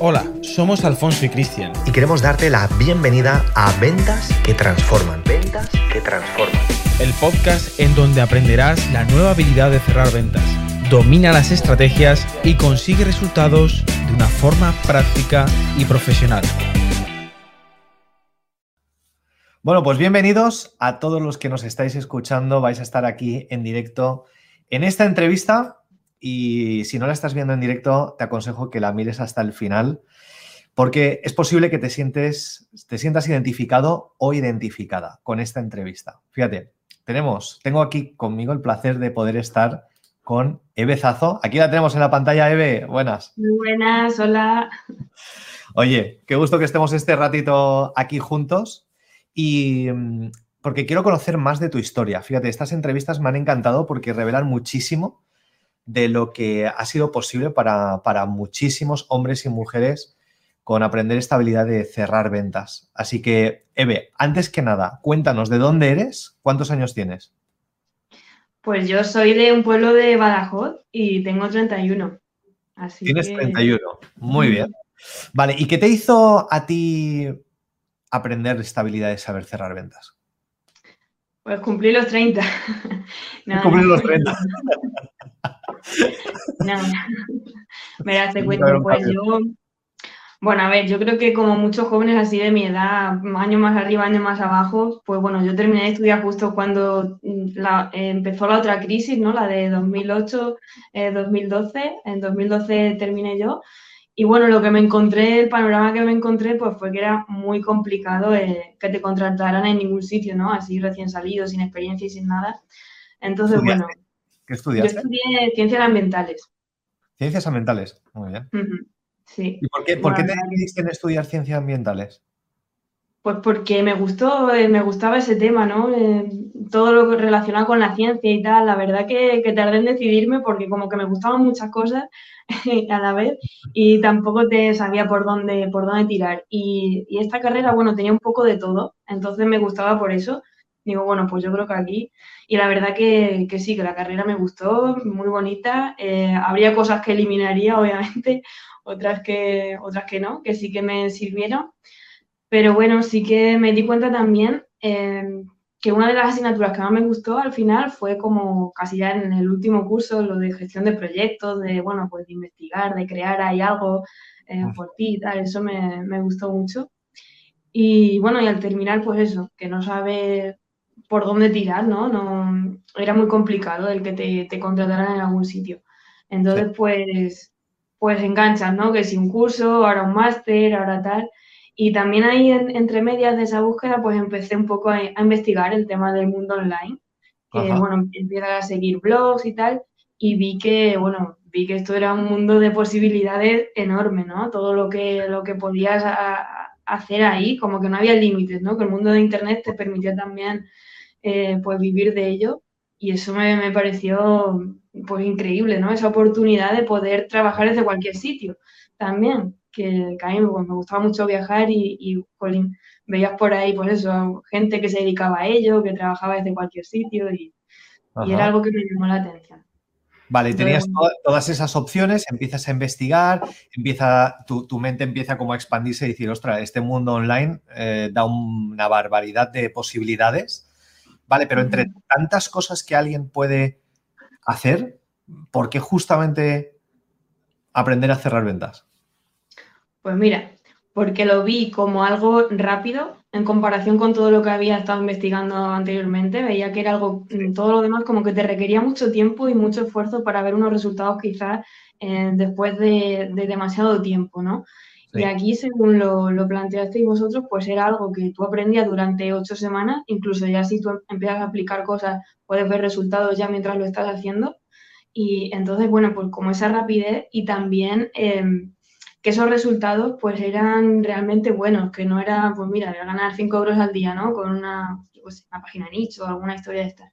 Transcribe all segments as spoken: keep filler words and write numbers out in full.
Hola, somos Alfonso y Cristian y queremos darte la bienvenida a Ventas que Transforman. Ventas que Transforman. El podcast en donde aprenderás la nueva habilidad de cerrar ventas. Domina las estrategias y consigue resultados de una forma práctica y profesional. Bueno, pues bienvenidos a todos los que nos estáis escuchando. Vais a estar aquí en directo en esta entrevista y si no la estás viendo en directo, te aconsejo que la mires hasta el final porque es posible que te, sientes, te sientas identificado o identificada con esta entrevista. Fíjate, tenemos, tengo aquí conmigo el placer de poder estar con Ebe Zazo. Aquí la tenemos en la pantalla, Ebe. Buenas. Muy buenas, hola. Oye, qué gusto que estemos este ratito aquí juntos. Y porque quiero conocer más de tu historia. Fíjate, estas entrevistas me han encantado porque revelan muchísimo de lo que ha sido posible para, para muchísimos hombres y mujeres con aprender esta habilidad de cerrar ventas. Así que, Ebe, antes que nada, cuéntanos, ¿de dónde eres? ¿Cuántos años tienes? Pues yo soy de un pueblo de Badajoz y tengo treinta y uno. Así Tienes que... treinta y uno, muy bien. Vale, ¿y qué te hizo a ti aprender esta habilidad de saber cerrar ventas? Pues cumplir los treinta. No, cumplir no, los treinta. No, no. Verás, te cuento, pues yo... Bueno, a ver, yo creo que como muchos jóvenes así de mi edad, años más arriba, años más abajo, pues bueno, yo terminé de estudiar justo cuando la, eh, empezó la otra crisis, ¿no? La de dos mil ocho, eh, dos mil doce, en dos mil doce terminé yo. Y bueno, lo que me encontré, el panorama que me encontré, pues fue que era muy complicado eh, que te contrataran en ningún sitio, ¿no? Así recién salido, sin experiencia y sin nada. Entonces, ¿Estudiaste? bueno. ¿Qué estudiaste? Yo estudié Ciencias Ambientales. Ciencias Ambientales, muy bien. Uh-huh. Sí. ¿Y por qué, por qué te decidiste en estudiar Ciencias Ambientales? Pues porque me gustó, eh, me gustaba ese tema, ¿no? Eh, todo lo relacionado con la ciencia y tal. La verdad que, que tardé en decidirme porque como que me gustaban muchas cosas a la vez y tampoco te sabía por dónde, por dónde tirar. Y, y esta carrera, bueno, tenía un poco de todo, entonces me gustaba por eso. Digo, bueno, pues yo creo que aquí... Y la verdad que, que sí, que la carrera me gustó, muy bonita. Eh, habría cosas que eliminaría, obviamente, otras que, otras que no, que sí que me sirvieron. Pero bueno, sí que me di cuenta también eh, que una de las asignaturas que más me gustó al final fue como casi ya en el último curso, lo de gestión de proyectos, de, bueno, pues de investigar, de crear ahí algo eh, por ti y tal. Eso me, me gustó mucho. Y bueno, y al terminar, pues eso, que no sabes por dónde tirar, ¿no? no Era muy complicado el que te, te contrataran en algún sitio. Entonces, sí. pues... pues enganchas, ¿no? Que si un curso, ahora un máster, ahora tal. Y también ahí, en, entre medias de esa búsqueda, pues empecé un poco a, a investigar el tema del mundo online. Que, Ajá. bueno, empiezas a seguir blogs y tal. Y vi que, bueno, vi que esto era un mundo de posibilidades enorme, ¿no? Todo lo que, lo que podías a, a hacer ahí, como que no había límites, ¿no? Que el mundo de Internet te permitía también, eh, pues, vivir de ello. Y eso me, me pareció, pues, increíble, ¿no? Esa oportunidad de poder trabajar desde cualquier sitio también, que, que a mí pues, me gustaba mucho viajar y, y jolín, veías por ahí, pues eso, gente que se dedicaba a ello, que trabajaba desde cualquier sitio y, y era algo que me llamó la atención. Vale, tenías todas, todas esas opciones, empiezas a investigar, empieza tu, tu mente empieza como a expandirse y decir, ostras, este mundo online eh, da una barbaridad de posibilidades. Vale, pero entre tantas cosas que alguien puede hacer, ¿por qué justamente aprender a cerrar ventas? Pues mira, porque lo vi como algo rápido en comparación con todo lo que había estado investigando anteriormente. Veía que era algo, todo lo demás como que te requería mucho tiempo y mucho esfuerzo para ver unos resultados quizás eh, después de, de demasiado tiempo, ¿no? Sí. Y aquí, según lo, lo planteasteis vosotros, pues era algo que tú aprendías durante ocho semanas, incluso ya si tú empiezas a aplicar cosas, puedes ver resultados ya mientras lo estás haciendo. Y entonces, bueno, pues como esa rapidez y también eh, que esos resultados pues eran realmente buenos, que no era, pues mira, voy a ganar cinco euros al día, ¿no? Con una, pues, una página nicho o alguna historia de estas.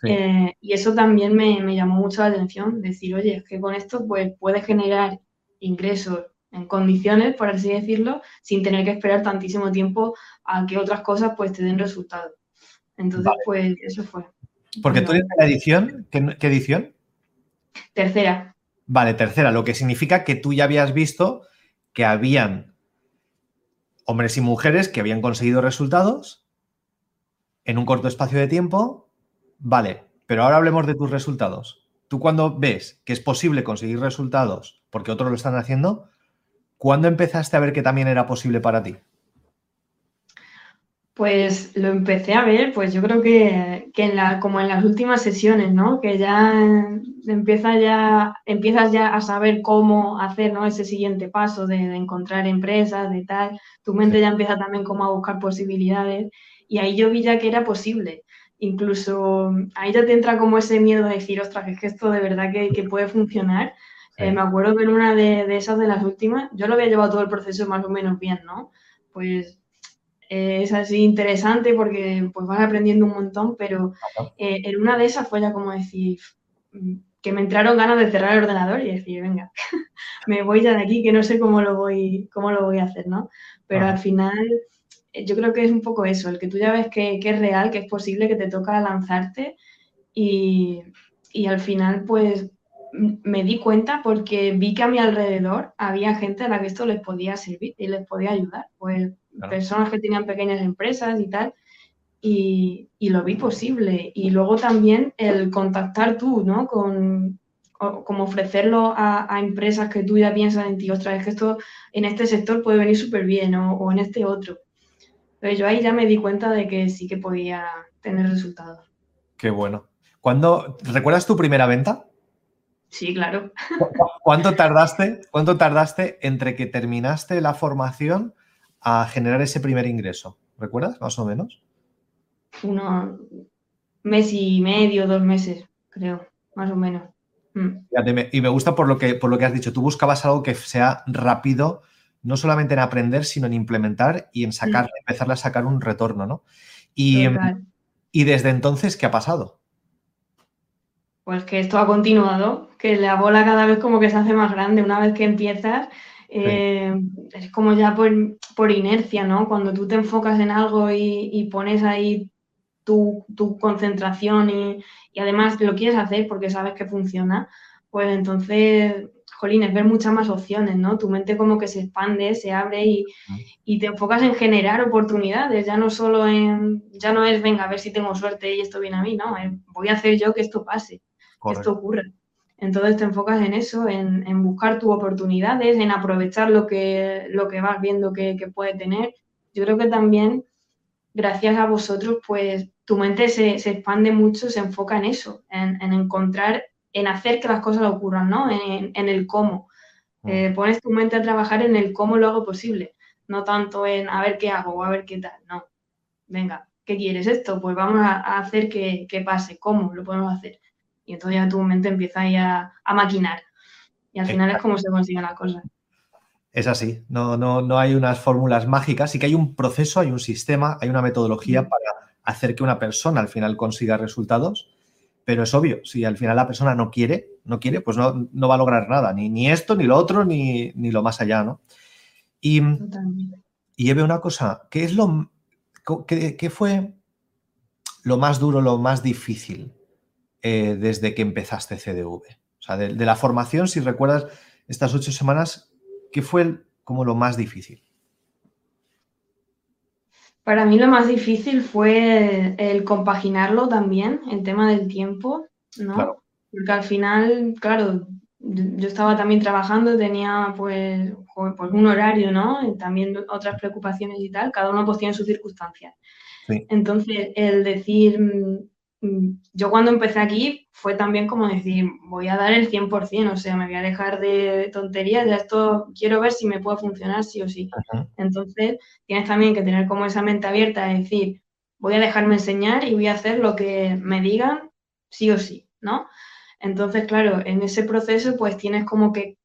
Sí. Eh, y eso también me, me llamó mucho la atención, decir, oye, es que con esto pues puedes generar ingresos en condiciones, por así decirlo, sin tener que esperar tantísimo tiempo a que otras cosas pues te den resultado. Entonces, vale. pues eso fue. Porque bueno. Tú eres de la edición, ¿qué, qué edición? Tercera. Vale, tercera, lo que significa que tú ya habías visto que habían hombres y mujeres que habían conseguido resultados en un corto espacio de tiempo. Vale, pero ahora hablemos de tus resultados. Tú, cuando ves que es posible conseguir resultados porque otros lo están haciendo, ¿cuándo empezaste a ver que también era posible para ti? Pues lo empecé a ver, pues yo creo que, que en la, como en las últimas sesiones, ¿no? Que ya, empieza ya empiezas ya a saber cómo hacer, ¿no? Ese siguiente paso de, de encontrar empresas, de tal. Tu mente ya empieza también como a buscar posibilidades. Y ahí yo vi ya que era posible. Incluso ahí ya te entra como ese miedo de decir, ostras, es que esto de verdad que, que puede funcionar. Sí. Eh, me acuerdo que en una de, de esas de las últimas, yo lo había llevado todo el proceso más o menos bien, ¿no? Pues eh, es así interesante porque pues vas aprendiendo un montón, pero eh, en una de esas fue ya como decir, que me entraron ganas de cerrar el ordenador y decir, venga, me voy ya de aquí que no sé cómo lo voy, cómo lo voy a hacer, ¿no? Pero Ajá. al final yo creo que es un poco eso, el que tú ya ves que, que es real, que es posible, que te toca lanzarte y, y al final pues me di cuenta porque vi que a mi alrededor había gente a la que esto les podía servir y les podía ayudar, pues claro. personas que tenían pequeñas empresas y tal, y, y lo vi posible. Y luego también el contactar tú, ¿no? Con, o, como ofrecerlo a, a empresas que tú ya piensas en ti, ostras, es que esto en este sector puede venir súper bien o, o en este otro. Pero yo ahí ya me di cuenta de que sí que podía tener resultados. Qué bueno. ¿Cuándo, ¿Recuerdas tu primera venta? Sí, claro. ¿Cuánto tardaste, ¿Cuánto tardaste entre que terminaste la formación a generar ese primer ingreso? ¿Recuerdas, más o menos? Uno, mes y medio, dos meses, creo, más o menos. Mm. Y me gusta por lo que, por lo que has dicho. Tú buscabas algo que sea rápido, no solamente en aprender, sino en implementar y en sacar, sí. empezarle a sacar un retorno, ¿no? Y, y desde entonces, ¿qué ha pasado? Pues que esto ha continuado, que la bola cada vez como que se hace más grande. Una vez que empiezas, eh, sí. es como ya por, por inercia, ¿no? Cuando tú te enfocas en algo y, y pones ahí tu, tu concentración y, y además lo quieres hacer porque sabes que funciona, pues entonces... Jolín, es ver muchas más opciones, ¿no? Tu mente como que se expande, se abre y, y te enfocas en generar oportunidades, ya no solo en, ya no es, venga, a ver si tengo suerte y esto viene a mí, no, es, voy a hacer yo que esto pase, Correcto. que esto ocurra. Entonces te enfocas en eso, en, en buscar tus oportunidades, en aprovechar lo que, lo que vas viendo que, que puede tener. Yo creo que también, gracias a vosotros, pues tu mente se, se expande mucho, se enfoca en eso, en, en encontrar... en hacer que las cosas ocurran, ¿no? En, en el cómo. Eh, pones tu mente a trabajar en el cómo lo hago posible, no tanto en a ver qué hago o a ver qué tal, no. Venga, ¿qué quieres esto? Pues vamos a, a hacer que, que pase, ¿cómo lo podemos hacer? Y entonces ya tu mente empieza ahí a, a maquinar. Y al final Exacto. es como se consiguen las cosas. Es así, no, no, no hay unas fórmulas mágicas, sí que hay un proceso, hay un sistema, hay una metodología sí. para hacer que una persona al final consiga resultados. Pero es obvio, si al final la persona no quiere, no quiere, pues no, no va a lograr nada. Ni, ni esto, ni lo otro, ni, ni lo más allá, ¿no? Y, y Ebe, una cosa, ¿qué es lo qué, qué fue lo más duro, lo más difícil eh, desde que empezaste C D V? O sea, de, de la formación, si recuerdas estas ocho semanas, ¿qué fue el, como lo más difícil? Para mí lo más difícil fue el, el compaginarlo también, el tema del tiempo, ¿no? Claro. Porque al final, claro, yo estaba también trabajando, tenía pues, pues un horario, ¿no? Y también otras preocupaciones y tal, cada uno pues tiene sus circunstancias. Sí. Entonces, el decir, yo cuando empecé aquí fue también como decir, voy a dar el cien por cien, o sea, me voy a dejar de tonterías, ya esto quiero ver si me puede funcionar sí o sí. Ajá. Entonces, tienes también que tener como esa mente abierta, es decir, voy a dejarme enseñar y voy a hacer lo que me digan sí o sí, ¿no? Entonces, claro, en ese proceso pues tienes como que,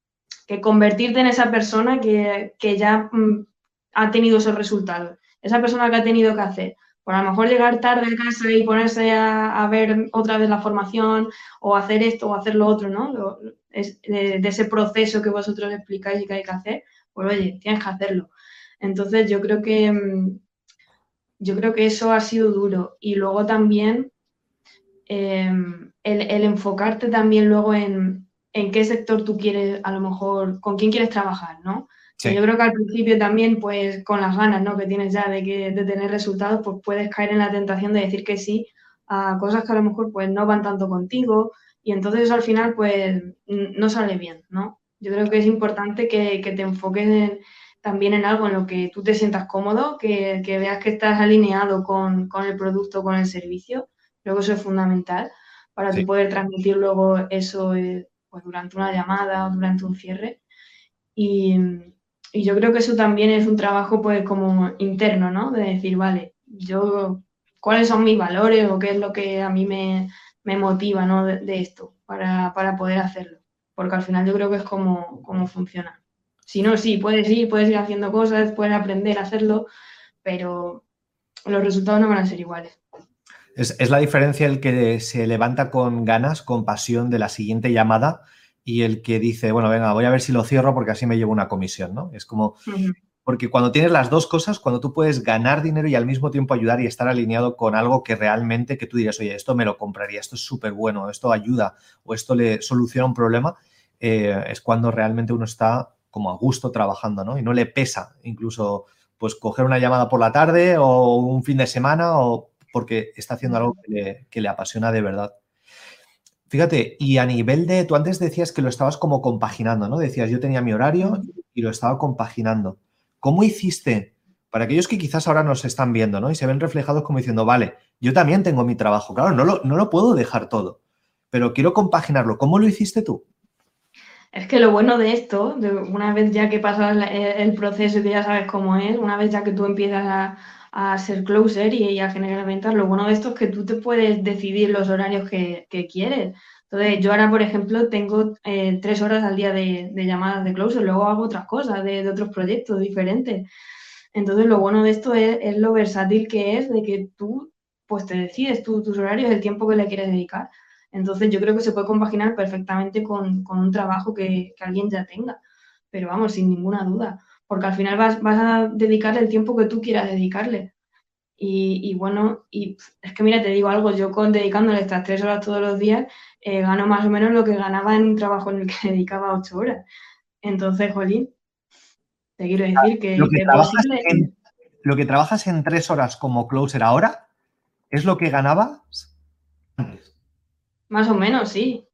que convertirte en esa persona que, que ya mm, ha tenido esos resultados, esa persona que ha tenido que hacer. Por a lo mejor llegar tarde a casa y ponerse a, a ver otra vez la formación o hacer esto o hacer lo otro, ¿no? Lo, es, de, de ese proceso que vosotros explicáis y que hay que hacer, pues oye, tienes que hacerlo. Entonces yo creo que, yo creo que eso ha sido duro. Y luego también eh, el, el enfocarte también luego en, en qué sector tú quieres, a lo mejor, con quién quieres trabajar, ¿no? Sí. Yo creo que al principio también, pues, con las ganas, ¿no?, que tienes ya de, que, de tener resultados, pues puedes caer en la tentación de decir que sí a cosas que a lo mejor, pues, no van tanto contigo y entonces al final, pues, no sale bien, ¿no? Yo creo que es importante que, que te enfoques en, también en algo en lo que tú te sientas cómodo, que, que veas que estás alineado con, con el producto, con el servicio. Creo que eso es fundamental para sí. tú poder transmitir luego eso eh, pues, durante una llamada o durante un cierre. Y, y yo creo que eso también es un trabajo, pues, como interno, ¿no? De decir, vale, yo, ¿cuáles son mis valores o qué es lo que a mí me, me motiva, ¿no?, de, de esto para, para poder hacerlo? Porque al final yo creo que es como, como funciona. Si no, sí, puedes ir, puedes ir haciendo cosas, puedes aprender a hacerlo, pero los resultados no van a ser iguales. Es, es la diferencia el que se levanta con ganas, con pasión de la siguiente llamada y el que dice, bueno, venga, voy a ver si lo cierro porque así me llevo una comisión, ¿no? Es como, uh-huh. porque cuando tienes las dos cosas, cuando tú puedes ganar dinero y al mismo tiempo ayudar y estar alineado con algo que realmente, que tú dirás, oye, esto me lo compraría, esto es súper bueno, esto ayuda o esto le soluciona un problema, eh, es cuando realmente uno está como a gusto trabajando, ¿no? Y no le pesa incluso, pues, coger una llamada por la tarde o un fin de semana o... porque está haciendo algo que le, que le apasiona de verdad. Fíjate, y a nivel de... Tú antes decías que lo estabas como compaginando, ¿no? Decías, yo tenía mi horario y lo estaba compaginando. ¿Cómo hiciste? Para aquellos que quizás ahora nos están viendo, ¿no?, y se ven reflejados como diciendo, vale, yo también tengo mi trabajo. Claro, no lo, no lo puedo dejar todo, pero quiero compaginarlo. ¿Cómo lo hiciste tú? Es que lo bueno de esto, de una vez ya que pasas el proceso y que ya sabes cómo es, una vez ya que tú empiezas a... a ser closer y a generar ventas, lo bueno de esto es que tú te puedes decidir los horarios que, que quieres. Entonces, yo ahora, por ejemplo, tengo eh, tres horas al día de, de llamadas de closer, luego hago otras cosas, de, de otros proyectos diferentes. Entonces, lo bueno de esto es, es lo versátil que es, de que tú, pues, te decides tú, tus horarios, el tiempo que le quieres dedicar. Entonces, yo creo que se puede compaginar perfectamente con, con un trabajo que, que alguien ya tenga, pero vamos, sin ninguna duda. Porque al final vas, vas a dedicarle el tiempo que tú quieras dedicarle. Y, y bueno, y es que mira, te digo algo, yo con dedicándole estas tres horas todos los días, eh, gano más o menos lo que ganaba en un trabajo en el que dedicaba ocho horas. Entonces, jolín, te quiero decir que... Lo que, que, trabajas, posible... en, lo que trabajas en tres horas como closer ahora es lo que ganabas antes. Más o menos, sí.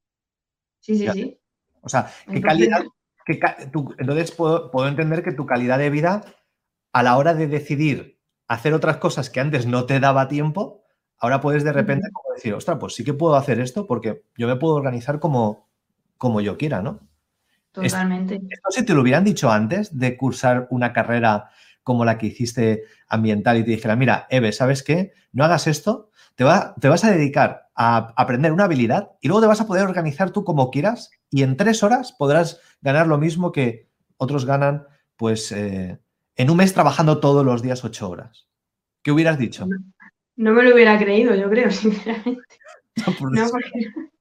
Sí, sí, ya. sí. O sea, qué calidad... Que tú, entonces puedo, puedo entender que tu calidad de vida a la hora de decidir hacer otras cosas que antes no te daba tiempo, ahora puedes de repente como decir, ostras, pues sí que puedo hacer esto porque yo me puedo organizar como, como yo quiera, ¿no? Totalmente. Esto, esto si te lo hubieran dicho antes de cursar una carrera como la que hiciste ambiental y te dijera, mira, Ebe, ¿sabes qué? No hagas esto, te, va, te vas a dedicar a aprender una habilidad y luego te vas a poder organizar tú como quieras y en tres horas podrás ganar lo mismo que otros ganan, pues, eh, en un mes trabajando todos los días ocho horas. ¿Qué hubieras dicho? No, no me lo hubiera creído, yo creo, sinceramente. No, por no, porque...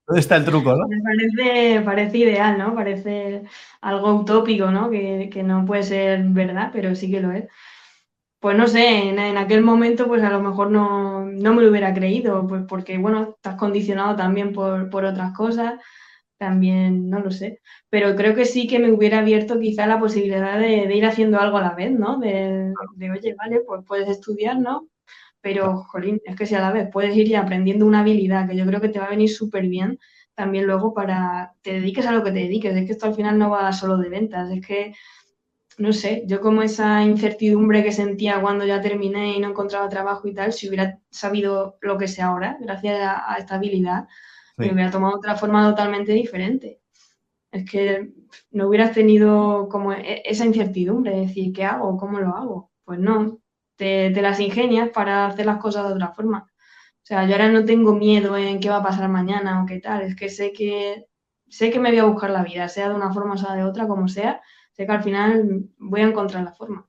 ¿Dónde está el truco, no? Me parece, parece ideal, ¿no? Parece algo utópico, ¿no? Que, que no puede ser verdad, pero sí que lo es. Pues no sé, en, en aquel momento, pues a lo mejor no, no me lo hubiera creído, pues porque, bueno, estás condicionado también por, por otras cosas, también, no lo sé. Pero creo que sí que me hubiera abierto quizá la posibilidad de, de ir haciendo algo a la vez, ¿no? De, de, oye, vale, pues puedes estudiar, ¿no? Pero, jolín, es que si a la vez puedes ir aprendiendo una habilidad que yo creo que te va a venir súper bien también luego para te dediques a lo que te dediques. Es que esto al final no va solo de ventas. Es que, no sé, yo como esa incertidumbre que sentía cuando ya terminé y no encontraba trabajo y tal, si hubiera sabido lo que sé ahora, gracias a, a esta habilidad, sí. me hubiera tomado otra forma totalmente diferente. Es que no hubieras tenido como esa incertidumbre de decir, ¿qué hago? ¿Cómo lo hago? Pues no. Te, te las ingenias para hacer las cosas de otra forma. O sea, yo ahora no tengo miedo en qué va a pasar mañana o qué tal. Es que sé que sé que me voy a buscar la vida, sea de una forma o sea de otra, como sea. Sé que al final voy a encontrar la forma.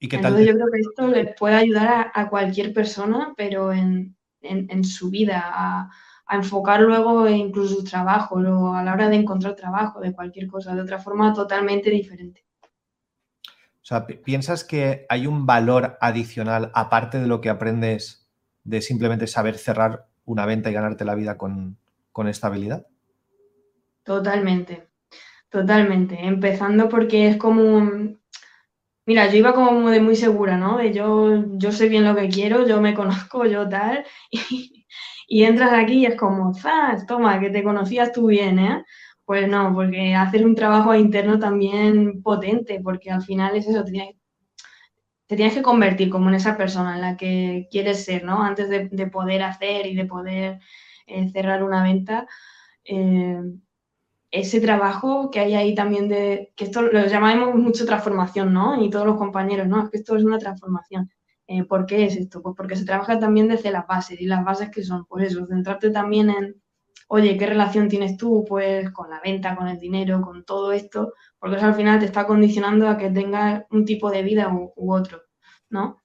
¿Y qué tal? Entonces yo creo que esto les puede ayudar a, a cualquier persona, pero en, en, en su vida, a, a enfocar luego incluso sus trabajos o a la hora de encontrar trabajo, de cualquier cosa, de otra forma totalmente diferente. O sea, ¿piensas que hay un valor adicional, aparte de lo que aprendes, de simplemente saber cerrar una venta y ganarte la vida con, con esta habilidad? Totalmente, totalmente. Empezando porque es como un... Mira, yo iba como de muy segura, ¿no? De yo, yo sé bien lo que quiero, yo me conozco, yo tal. Y, y entras aquí y es como, ¡zas! Toma, que te conocías tú bien, ¿eh? Pues no, porque haces un trabajo interno también potente, porque al final es eso, te tienes, te tienes que convertir como en esa persona en la que quieres ser, ¿no? Antes de, de poder hacer y de poder eh, cerrar una venta. Eh, ese trabajo que hay ahí también de, que esto lo llamamos mucho transformación, ¿no? Y todos los compañeros, ¿no? Es que esto es una transformación. Eh, ¿Por qué es esto? Pues porque se trabaja también desde las bases, y las bases que son, pues eso, centrarte también en, oye, ¿qué relación tienes tú, pues, con la venta, con el dinero, con todo esto? Porque eso al final te está condicionando a que tengas un tipo de vida u, u otro, ¿no?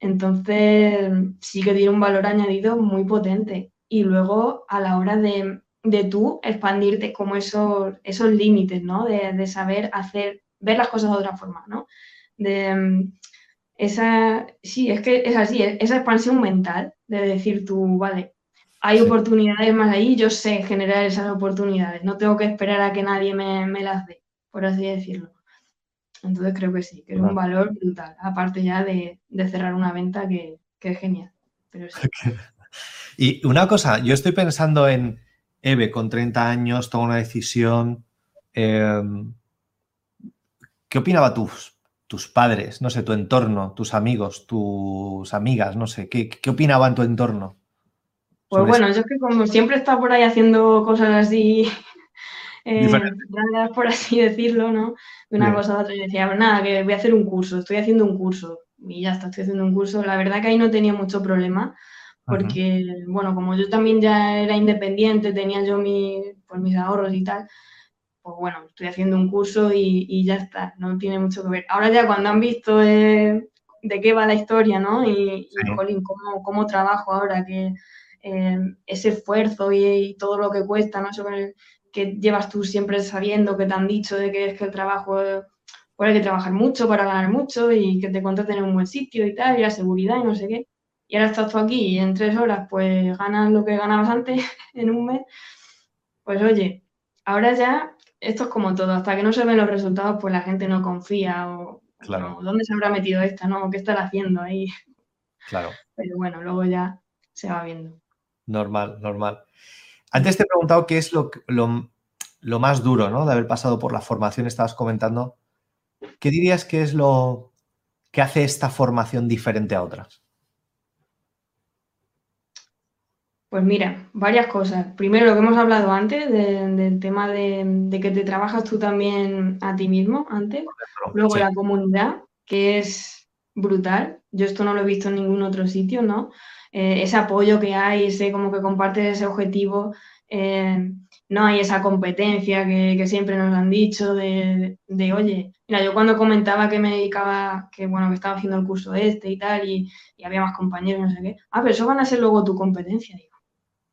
Entonces, sí que tiene un valor añadido muy potente. Y luego, a la hora de... de tú expandirte como esos, esos límites, ¿no? De, de saber hacer, ver las cosas de otra forma, ¿no? De esa, sí, es que es así, esa expansión mental de decir tú, vale, hay sí. oportunidades más ahí, yo sé generar esas oportunidades, no tengo que esperar a que nadie me, me las dé, por así decirlo. Entonces creo que sí, que es claro. un valor brutal, aparte ya de, de cerrar una venta que, que es genial. Pero sí. Y una cosa, yo estoy pensando en Ebe, con treinta años, toma una decisión. Eh, ¿Qué opinaban tus, tus padres? No sé, tu entorno, tus amigos, tus amigas, no sé. ¿Qué, qué opinaban tu entorno? Pues bueno, eso? yo es que como siempre he estado por ahí haciendo cosas así, eh, raras, por así decirlo, ¿no? De una Bien. cosa a otra. Yo decía, nada, que voy a hacer un curso, estoy haciendo un curso. Y ya está, estoy haciendo un curso. La verdad que ahí no tenía mucho problema. Porque, bueno, como yo también ya era independiente, tenía yo mi, pues, mis ahorros y tal, pues bueno, estoy haciendo un curso y, y ya está, no tiene mucho que ver. Ahora ya cuando han visto eh, de qué va la historia, ¿no? Y, y jolín, cómo, cómo trabajo ahora, que eh, ese esfuerzo y, y todo lo que cuesta, ¿no? Sobre que llevas tú siempre sabiendo que te han dicho de que es que el trabajo... Eh, pues hay que trabajar mucho para ganar mucho y que te contraten en un buen sitio y tal, y la seguridad y no sé qué. Y ahora estás tú aquí y en tres horas pues ganas lo que ganabas antes en un mes. Pues oye, ahora ya esto es como todo. Hasta que no se ven los resultados pues la gente no confía o claro. no, ¿dónde se habrá metido esta? ¿No? ¿Qué estará haciendo ahí? Claro. Pero bueno, luego ya se va viendo. Normal, normal. Antes te he preguntado qué es lo, lo, lo más duro, ¿no? De haber pasado por la formación, estabas comentando. ¿Qué dirías que es lo que hace esta formación diferente a otras? Pues mira, varias cosas. Primero, lo que hemos hablado antes de, del tema de, de que te trabajas tú también a ti mismo antes. Luego sí. la comunidad, que es brutal. Yo esto no lo he visto en ningún otro sitio, ¿no? Eh, ese apoyo que hay, ese como que compartes ese objetivo. Eh, no hay esa competencia que, que siempre nos han dicho de, de, de, oye, mira, yo cuando comentaba que me dedicaba, que bueno, que estaba haciendo el curso este y tal, y, y había más compañeros, no sé qué. Ah, pero eso van a ser luego tu competencia, digo.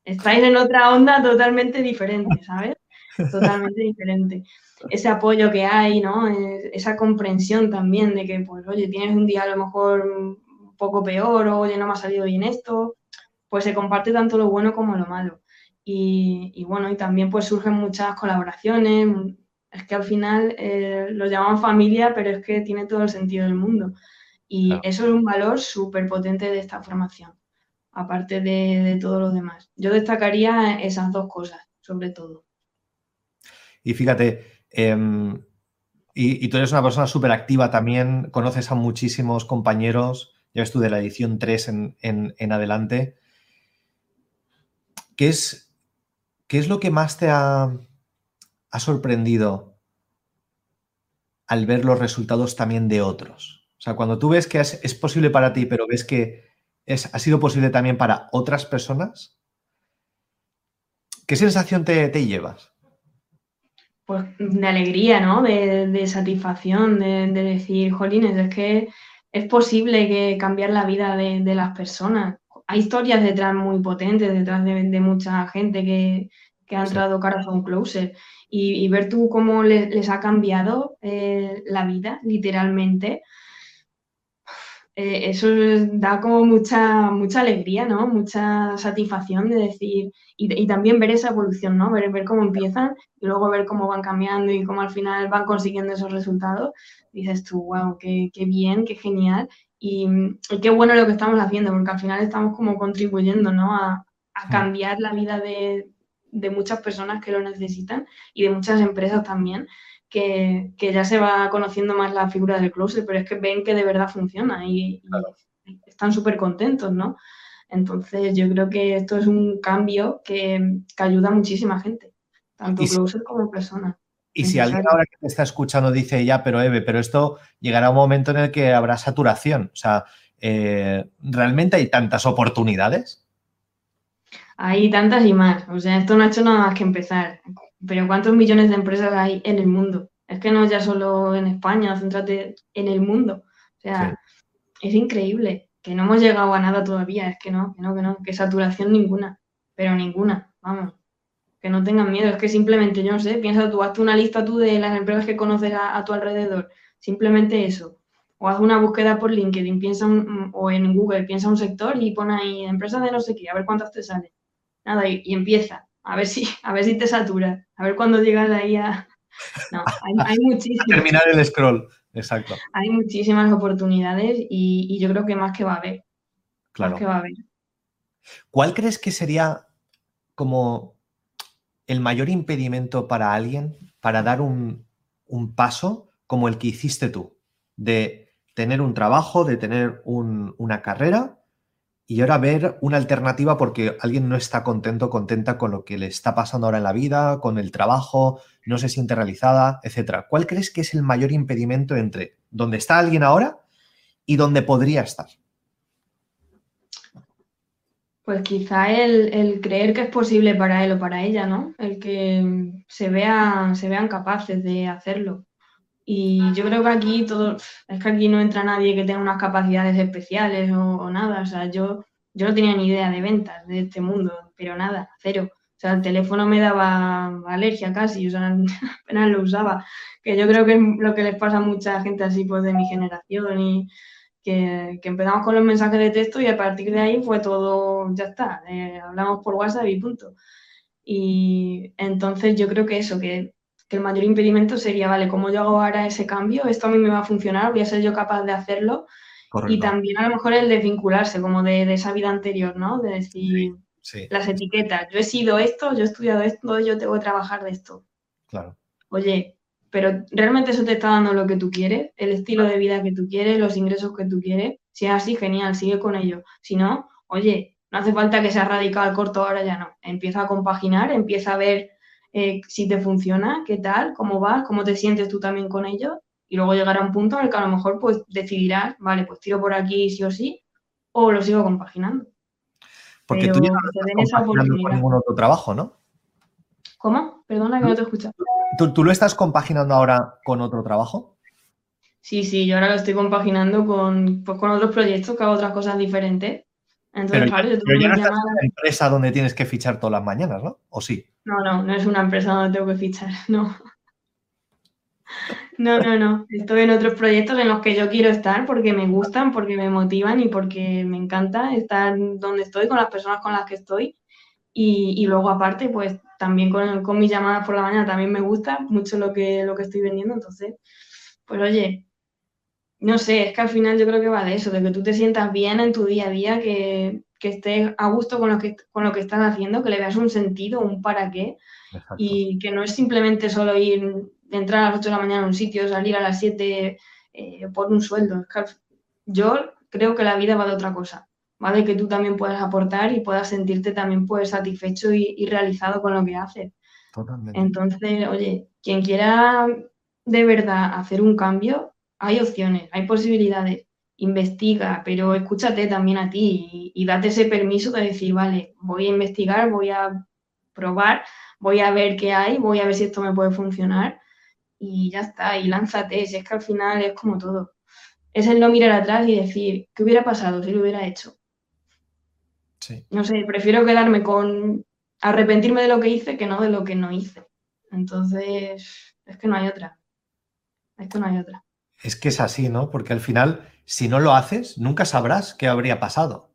Estáis en otra onda totalmente diferente, ¿sabes? Totalmente diferente. Ese apoyo que hay, ¿no? Esa comprensión también de que, pues, oye, tienes un día a lo mejor un poco peor o, oye, no me ha salido bien esto. Pues se comparte tanto lo bueno como lo malo. Y, y bueno, y también pues surgen muchas colaboraciones. Es que al final eh, lo llaman familia, pero es que tiene todo el sentido del mundo. Y claro. eso es un valor súper potente de esta formación. Aparte de, de todos los demás. Yo destacaría esas dos cosas, sobre todo. Y fíjate, eh, y, y tú eres una persona súper activa también, conoces a muchísimos compañeros, ya ves tú de la edición tres en, en, en adelante. ¿Qué es, qué es lo que más te ha, ha sorprendido al ver los resultados también de otros? O sea, cuando tú ves que es, es posible para ti, pero ves que Es, ha sido posible también para otras personas. ¿Qué sensación te, te llevas? Pues de alegría, ¿no? De, de satisfacción, de, de decir, jolines, es que es posible que cambiar la vida de, de las personas. Hay historias detrás muy potentes, detrás de, de mucha gente que, que ha entrado sí. caras a un closet. Y, y ver tú cómo le, les ha cambiado eh, la vida, literalmente. eh, eso da como mucha, mucha alegría, ¿no? Mucha satisfacción de decir, y, y también ver esa evolución, ¿no? Ver, ver cómo empiezan y luego ver cómo van cambiando y cómo al final van consiguiendo esos resultados. Dices tú, wow, qué, qué bien, qué genial y, y qué bueno lo que estamos haciendo, porque al final estamos como contribuyendo, ¿no? A, a cambiar la vida de, de muchas personas que lo necesitan y de muchas empresas también. Que, que ya se va conociendo más la figura del closer, pero es que ven que de verdad funciona y, claro, y están súper contentos, ¿no? Entonces, yo creo que esto es un cambio que, que ayuda a muchísima gente, tanto closer si, como persona. Y entonces, si alguien ahora que te está escuchando dice, ya, pero Ebe, pero esto llegará un momento en el que habrá saturación. O sea, eh, ¿realmente hay tantas oportunidades? Hay tantas y más. O sea, esto no ha hecho nada más que empezar. Pero ¿cuántos millones de empresas hay en el mundo? Es que no ya solo en España, céntrate en el mundo. O sea, sí, es increíble que no hemos llegado a nada todavía. Es que no, que no, que no, que saturación ninguna, pero ninguna, vamos. Que no tengan miedo, es que simplemente, yo no sé, piensa tú, hazte una lista tú de las empresas que conoces a, a tu alrededor. Simplemente eso. O haz una búsqueda por LinkedIn, piensa un, o en Google, piensa un sector y pon ahí empresas de no sé qué, a ver cuántas te salen. Nada, y, y empieza. A ver si, a ver si te satura, a ver cuándo llegas ahí a... No, hay, hay muchísimas. A terminar el scroll, exacto. Hay muchísimas oportunidades y, y yo creo que más que va a haber. Claro. Más que va a haber. ¿Cuál crees que sería como el mayor impedimento para alguien para dar un, un paso como el que hiciste tú? De tener un trabajo, de tener un, una carrera... Y ahora ver una alternativa porque alguien no está contento, contenta con lo que le está pasando ahora en la vida, con el trabajo, no se siente realizada, etcétera. ¿Cuál crees que es el mayor impedimento entre donde está alguien ahora y donde podría estar? Pues quizá el, el creer que es posible para él o para ella, ¿no? El que se vea, se vean capaces de hacerlo. Y yo creo que aquí todo, es que aquí no entra nadie que tenga unas capacidades especiales o, o nada, o sea, yo, yo no tenía ni idea de ventas de este mundo, pero nada, cero. O sea, el teléfono me daba alergia casi, o sea, apenas lo usaba, que yo creo que es lo que les pasa a mucha gente así pues de mi generación y que, que empezamos con los mensajes de texto y a partir de ahí fue todo, ya está, eh, hablamos por WhatsApp y punto. Y entonces yo creo que eso, que... que el mayor impedimento sería, vale, ¿cómo yo hago ahora ese cambio? Esto a mí me va a funcionar, voy a ser yo capaz de hacerlo. Correcto. Y también a lo mejor el desvincularse, como de, de esa vida anterior, ¿no? De decir, sí, sí, las etiquetas, yo he sido esto, yo he estudiado esto, yo tengo que trabajar de esto. Claro. Oye, pero ¿realmente eso te está dando lo que tú quieres? El estilo de vida que tú quieres, los ingresos que tú quieres. Si es así, genial, sigue con ello. Si no, oye, no hace falta que sea radical, corto, ahora ya no. Empieza a compaginar, empieza a ver... Eh, si te funciona, qué tal, cómo vas, cómo te sientes tú también con ello, y luego llegará un punto en el que a lo mejor pues decidirás, vale, pues tiro por aquí sí o sí, o lo sigo compaginando. Porque pero tú ya no estás compaginando con ningún otro trabajo, ¿no? ¿Cómo? Perdona que no te escucho. ¿Tú, ¿Tú lo estás compaginando ahora con otro trabajo? Sí, sí, yo ahora lo estoy compaginando con, pues, con otros proyectos que hago otras cosas diferentes. Entonces, pero, claro, yo pero ya no estás en una empresa donde tienes que fichar todas las mañanas, ¿no? ¿O sí? No, no, no es una empresa donde tengo que fichar, no. No, no, no. Estoy en otros proyectos en los que yo quiero estar porque me gustan, porque me motivan y porque me encanta estar donde estoy, con las personas con las que estoy. Y, y luego, aparte, pues también con, con mis llamadas por la mañana también me gusta mucho lo que, lo que estoy vendiendo. Entonces, pues oye, no sé, es que al final yo creo que va de eso, de que tú te sientas bien en tu día a día, que... que estés a gusto con lo que, con lo que estás haciendo, que le veas un sentido, un para qué. Exacto. Y que no es simplemente solo ir, entrar a las ocho de la mañana a un sitio, salir a las siete eh, por un sueldo. Yo creo que la vida va de otra cosa, va de que tú también puedas aportar y puedas sentirte también pues satisfecho y, y realizado con lo que haces. Totalmente. Entonces, oye, quien quiera de verdad hacer un cambio, hay opciones, hay posibilidades. Investiga, pero escúchate también a ti y, y date ese permiso de decir, vale, voy a investigar, voy a probar, voy a ver qué hay, voy a ver si esto me puede funcionar y ya está, y lánzate, si es que al final es como todo. Es el no mirar atrás y decir, ¿qué hubiera pasado si lo hubiera hecho? Sí. No sé, prefiero quedarme con arrepentirme de lo que hice que no de lo que no hice. Entonces, es que no hay otra. Es que no hay otra. Es que es así, ¿no? Porque al final, si no lo haces, nunca sabrás qué habría pasado.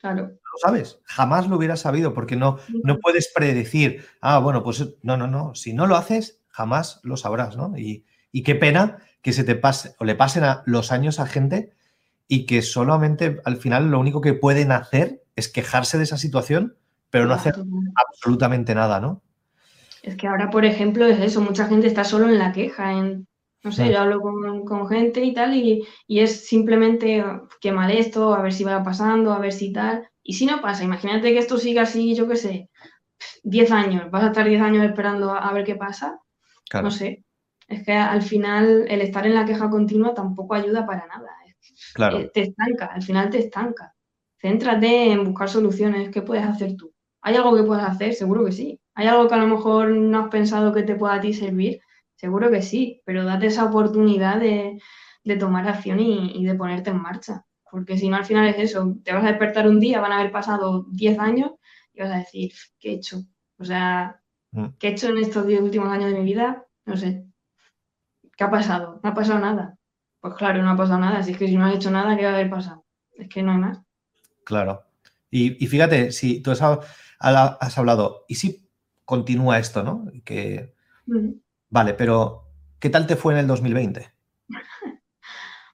Claro. No lo sabes, jamás lo hubieras sabido, porque no, no puedes predecir, ah, bueno, pues no, no, no, si no lo haces, jamás lo sabrás, ¿no? Y, y qué pena que se te pase, o le pasen a los años a gente y que solamente al final lo único que pueden hacer es quejarse de esa situación, pero no hacer absolutamente nada, ¿no? Es que ahora, por ejemplo, es eso, mucha gente está solo en la queja, en... No sé, yo hablo con, con gente y tal, y, y es simplemente qué mal esto, a ver si va pasando, a ver si tal. Y si no pasa, imagínate que esto siga así, yo qué sé, diez años. Vas a estar diez años esperando a, a ver qué pasa. Claro. No sé. Es que al final el estar en la queja continua tampoco ayuda para nada. Claro. Te, te estanca, al final te estanca. Céntrate en buscar soluciones. ¿Qué puedes hacer tú? ¿Hay algo que puedas hacer? Seguro que sí. ¿Hay algo que a lo mejor no has pensado que te pueda a ti servir? Seguro que sí, pero date esa oportunidad de, de tomar acción y, y de ponerte en marcha. Porque si no, al final es eso. Te vas a despertar un día, van a haber pasado diez años y vas a decir, ¿qué he hecho? O sea, ¿qué he hecho en estos diez últimos años de mi vida? No sé. ¿Qué ha pasado? ¿No ha pasado nada? Pues claro, no ha pasado nada. Así que si no has hecho nada, ¿qué va a haber pasado? Es que no hay más. Claro. Y, y fíjate, si tú has, has hablado, ¿y si continúa esto, no? Que... Uh-huh. Vale, pero ¿qué tal te fue en el dos mil veinte?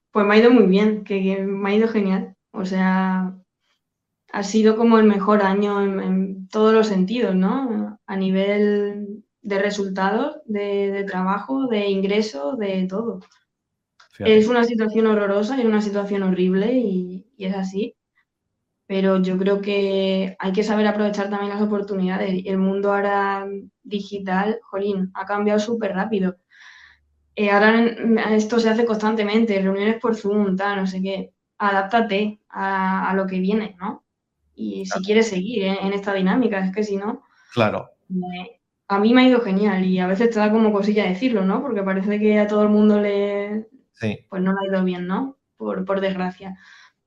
Pues me ha ido muy bien, que, que me ha ido genial. O sea, ha sido como el mejor año en, en todos los sentidos, ¿no? A nivel de resultados, de, de trabajo, de ingresos, de todo. Fíjate. Es una situación horrorosa, es una situación horrible y, y es así. Pero yo creo que hay que saber aprovechar también las oportunidades. El mundo ahora digital, jolín, ha cambiado súper rápido. Eh, ahora esto se hace constantemente, reuniones por Zoom, tal, no sé qué. Adáptate a, a lo que viene, ¿no? Y claro, si quieres seguir en, en esta dinámica, es que si no... Claro. Eh, a mí me ha ido genial y a veces te da como cosilla decirlo, ¿no? Porque parece que a todo el mundo le... Sí. Pues no le ha ido bien, ¿no? Por, por desgracia.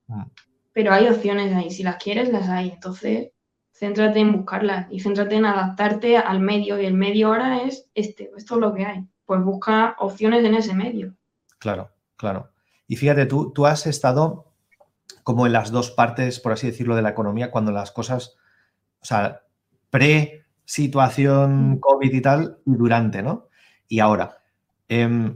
Ah. Pero hay opciones ahí, si las quieres las hay, entonces céntrate en buscarlas y céntrate en adaptarte al medio, y el medio ahora es este, esto es lo que hay, pues busca opciones en ese medio. Claro, claro. Y fíjate, tú, tú has estado como en las dos partes, por así decirlo, de la economía, cuando las cosas, o sea, pre-situación COVID y tal, durante, ¿no? Y ahora, eh,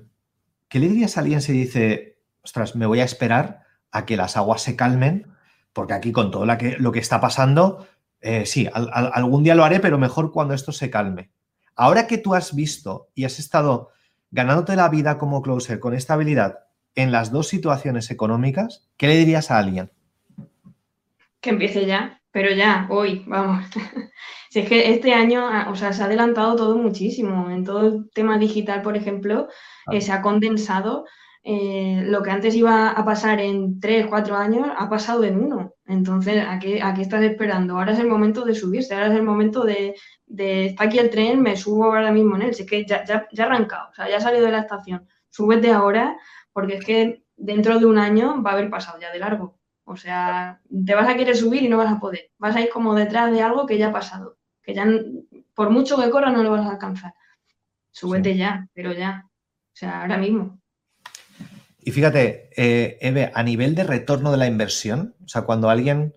¿qué le dirías a alguien si dice, ostras, me voy a esperar a que las aguas se calmen, porque aquí con todo la que, lo que está pasando, eh, sí, al, al, algún día lo haré, pero mejor cuando esto se calme? Ahora que tú has visto y has estado ganándote la vida como closer con esta habilidad en las dos situaciones económicas, ¿qué le dirías a alguien? Que empiece ya, pero ya, hoy, vamos. Si es que este año, o sea, se ha adelantado todo muchísimo. En todo el tema digital, por ejemplo, ah. eh, se ha condensado. Eh, lo que antes iba a pasar en tres, cuatro años, ha pasado en uno. Entonces, ¿a qué, a qué estás esperando? Ahora es el momento de subirse, ahora es el momento de, de está aquí el tren, me subo ahora mismo en él. Si es que ya, ya, ya ha arrancado, o sea, ya ha salido de la estación. Súbete ahora, porque es que dentro de un año va a haber pasado ya de largo. O sea, te vas a querer subir y no vas a poder. Vas a ir como detrás de algo que ya ha pasado, que ya, por mucho que corra, no lo vas a alcanzar. Súbete sí. ya, pero ya. O sea, ahora mismo. Y fíjate, eh, Ebe, a nivel de retorno de la inversión, o sea, cuando alguien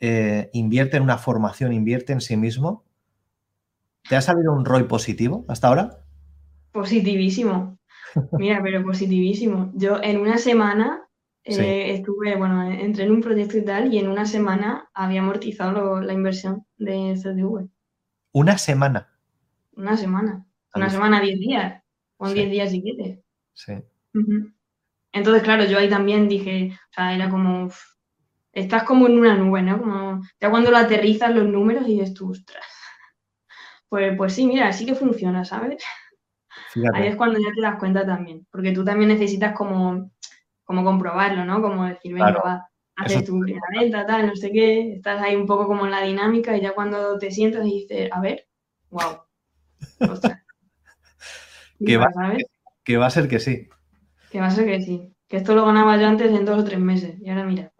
eh, invierte en una formación, invierte en sí mismo, ¿te ha salido un R O I positivo hasta ahora? Positivísimo. Mira, pero positivísimo. Yo en una semana eh, sí. estuve, bueno, entré en un proyecto y tal, y en una semana había amortizado lo, la inversión de C D V. ¿Una semana? Una semana. Una semana, diez días. O en diez días si quieres. Sí. Uh-huh. Entonces, claro, yo ahí también dije, o sea, era como, uf, estás como en una nube, ¿no? Como, ya cuando lo aterrizas los números y dices tú, ostras, pues, pues sí, mira, sí que funciona, ¿sabes? Fíjate. Ahí es cuando ya te das cuenta también, porque tú también necesitas como, como comprobarlo, ¿no? Como decir, venga, claro, va, haces eso... tu primera venta, tal, no sé qué, estás ahí un poco como en la dinámica y ya cuando te sientas y dices, a ver, wow, ostras. Que va, ¿sabes? Que va a ser que sí. Que va a ser que sí, que esto lo ganaba yo antes en dos o tres meses y ahora mira.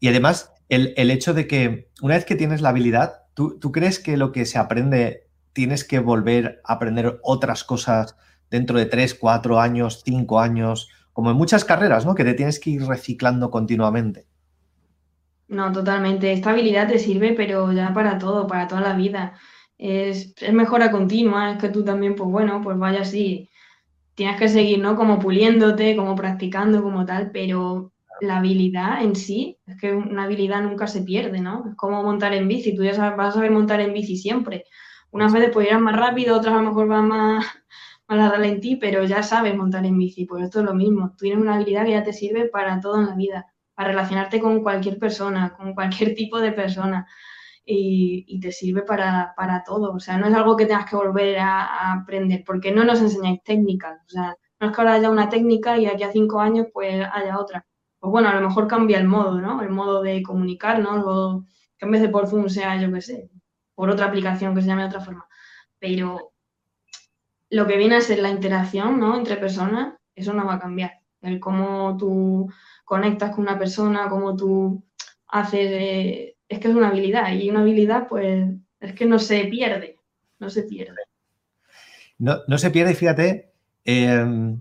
Y además el, el hecho de que una vez que tienes la habilidad, ¿tú, ¿tú crees que lo que se aprende tienes que volver a aprender otras cosas dentro de tres, cuatro años, cinco años como en muchas carreras, ¿no? Que te tienes que ir reciclando continuamente. No, totalmente. Esta habilidad te sirve, pero ya para todo, para toda la vida. Es, es mejora continua, es que tú también, pues bueno, pues vaya así. Tienes que seguir, ¿no? Como puliéndote, como practicando, como tal, pero la habilidad en sí, es que una habilidad nunca se pierde, ¿no? Es como montar en bici, tú ya sabes, vas a saber montar en bici siempre. Unas veces pues irás más rápido, otras a lo mejor vas más, más a ralentí, pero ya sabes montar en bici, pues esto es lo mismo. Tú tienes una habilidad que ya te sirve para todo en la vida, para relacionarte con cualquier persona, con cualquier tipo de persona. Y, y te sirve para, para todo, o sea, no es algo que tengas que volver a, a aprender, porque no nos enseñáis técnicas, o sea, no es que ahora haya una técnica y aquí a cinco años pues haya otra, pues bueno, a lo mejor cambia el modo, ¿no? El modo de comunicarnos, o que en vez de por Zoom sea, yo qué sé, por otra aplicación que se llame de otra forma, pero lo que viene a ser la interacción, ¿no? Entre personas, eso no va a cambiar, el cómo tú conectas con una persona, cómo tú haces... Eh, es que es una habilidad, y una habilidad, pues, es que no se pierde, no se pierde. No, no se pierde, fíjate, eh,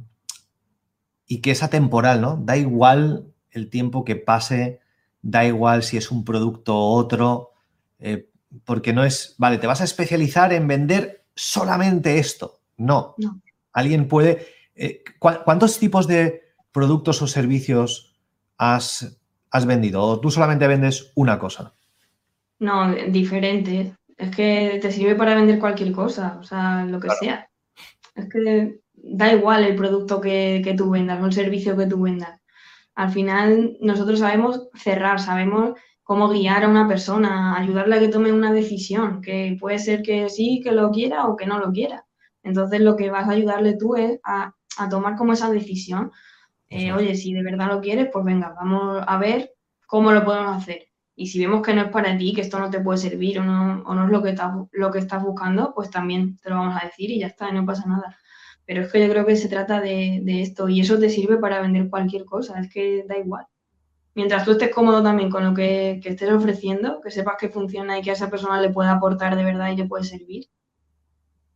y que es atemporal, ¿no? Da igual el tiempo que pase, da igual si es un producto u otro, eh, porque no es, vale, te vas a especializar en vender solamente esto. No, no. Alguien puede... Eh, ¿Cuántos tipos de productos o servicios has, has vendido? ¿O tú solamente vendes una cosa? No, diferente. Es que te sirve para vender cualquier cosa, o sea, lo que claro. sea. Es que da igual el producto que, que tú vendas o el servicio que tú vendas. Al final, nosotros sabemos cerrar, sabemos cómo guiar a una persona, ayudarle a que tome una decisión, que puede ser que sí, que lo quiera o que no lo quiera. Entonces, lo que vas a ayudarle tú es a, a tomar como esa decisión. Eh, oye, si de verdad lo quieres, pues venga, vamos a ver cómo lo podemos hacer. Y si vemos que no es para ti, que esto no te puede servir o no, o no es lo que, estás, lo que estás buscando, pues también te lo vamos a decir y ya está, y no pasa nada. Pero es que yo creo que se trata de, de esto, y eso te sirve para vender cualquier cosa, es que da igual. Mientras tú estés cómodo también con lo que, que estés ofreciendo, que sepas que funciona y que a esa persona le puede aportar de verdad y le puede servir,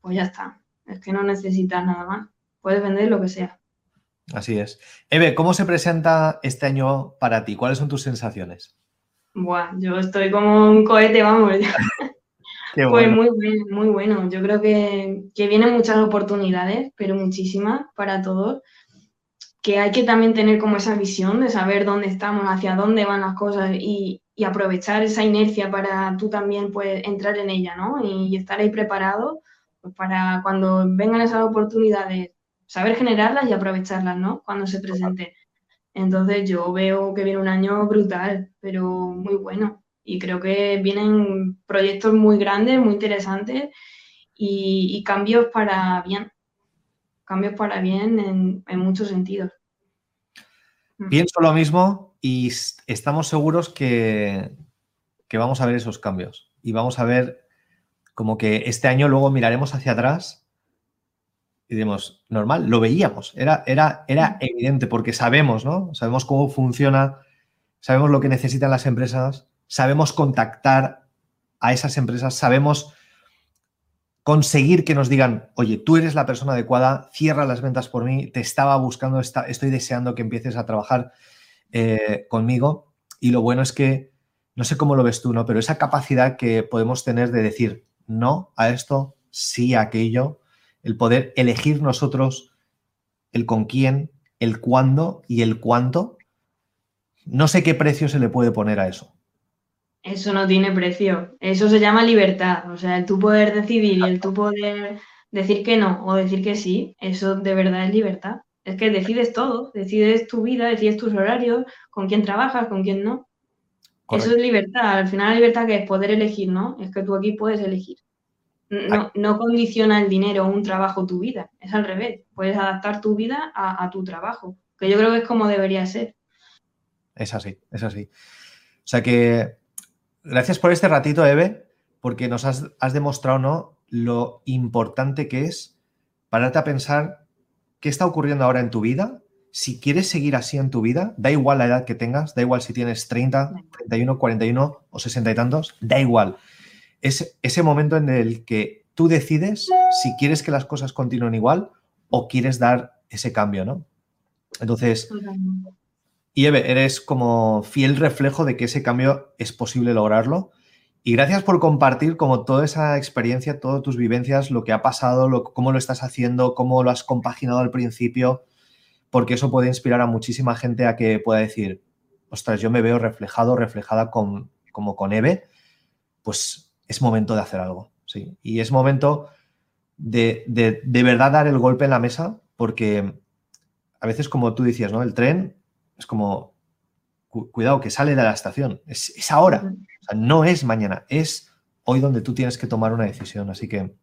pues ya está. Es que no necesitas nada más, puedes vender lo que sea. Así es. Ebe, ¿cómo se presenta este año para ti? ¿Cuáles son tus sensaciones? Buah, yo estoy como un cohete, vamos. Qué bueno. Pues muy bueno, muy bueno. Yo creo que, que vienen muchas oportunidades, pero muchísimas para todos. Que hay que también tener como esa visión de saber dónde estamos, hacia dónde van las cosas y, y aprovechar esa inercia para tú también pues entrar en ella, ¿no? Y, y estar ahí preparado pues, para cuando vengan esas oportunidades, saber generarlas y aprovecharlas, ¿no? Cuando se presenten. Entonces, yo veo que viene un año brutal, pero muy bueno. Y creo que vienen proyectos muy grandes, muy interesantes y, y cambios para bien. Cambios para bien en, en muchos sentidos. Pienso lo mismo y estamos seguros que, que vamos a ver esos cambios. Y vamos a ver como que este año luego miraremos hacia atrás y decimos, normal, lo veíamos, era, era, era evidente, porque sabemos, ¿no? Sabemos cómo funciona, sabemos lo que necesitan las empresas, sabemos contactar a esas empresas, sabemos conseguir que nos digan, oye, tú eres la persona adecuada, cierra las ventas por mí, te estaba buscando, está, estoy deseando que empieces a trabajar eh, conmigo. Y lo bueno es que, no sé cómo lo ves tú, ¿no? Pero esa capacidad que podemos tener de decir no a esto, sí a aquello, el poder elegir nosotros el con quién, el cuándo y el cuánto, no sé qué precio se le puede poner a eso. Eso no tiene precio. Eso se llama libertad. O sea, el tú poder decidir y el tú poder decir que no o decir que sí, eso de verdad es libertad. Es que decides todo. Decides tu vida, decides tus horarios, con quién trabajas, con quién no. Correcto. Eso es libertad. Al final la libertad que es poder elegir, ¿no? Es que tú aquí puedes elegir. No, no condiciona el dinero o un trabajo tu vida, es al revés, puedes adaptar tu vida a, a tu trabajo, que yo creo que es como debería ser. Es así, es así. O sea que gracias por este ratito, Ebe, porque nos has, has demostrado, ¿no?, lo importante que es pararte a pensar qué está ocurriendo ahora en tu vida, si quieres seguir así en tu vida, da igual la edad que tengas, da igual si tienes treinta, treinta y uno, cuarenta y uno o sesenta y tantos, da igual. Es ese momento en el que tú decides si quieres que las cosas continúen igual o quieres dar ese cambio, ¿no? Entonces, y Ebe, eres como fiel reflejo de que ese cambio es posible lograrlo. Y gracias por compartir como toda esa experiencia, todas tus vivencias, lo que ha pasado, lo, cómo lo estás haciendo, cómo lo has compaginado al principio, porque eso puede inspirar a muchísima gente a que pueda decir, ostras, yo me veo reflejado, reflejada con, como con Ebe, pues es momento de hacer algo, ¿sí? Y es momento de, de, de verdad dar el golpe en la mesa, porque a veces, como tú decías, ¿no? El tren es como, cu- cuidado, que sale de la estación, es, es ahora. O sea, no es mañana, es hoy donde tú tienes que tomar una decisión. Así que,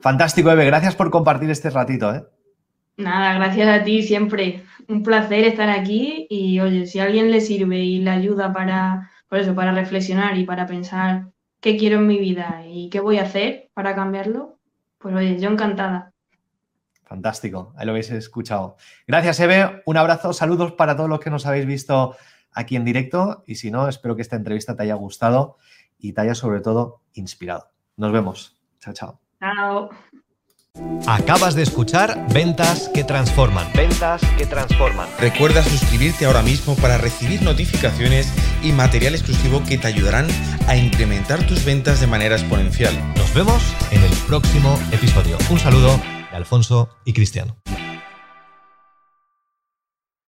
fantástico, Ebe. Gracias por compartir este ratito, ¿eh? Nada, gracias a ti siempre. Un placer estar aquí y, oye, si a alguien le sirve y le ayuda para, por eso, para reflexionar y para pensar qué quiero en mi vida y qué voy a hacer para cambiarlo, pues, oye, yo encantada. Fantástico, ahí lo habéis escuchado. Gracias, Ebe. Un abrazo, saludos para todos los que nos habéis visto aquí en directo y si no, espero que esta entrevista te haya gustado y te haya sobre todo inspirado. Nos vemos. Chao, chao. Chao. Acabas de escuchar Ventas que Transforman. Ventas que Transforman. Recuerda suscribirte ahora mismo para recibir notificaciones y material exclusivo que te ayudarán a incrementar tus ventas de manera exponencial. Nos vemos en el próximo episodio. Un saludo de Alfonso y Cristiano.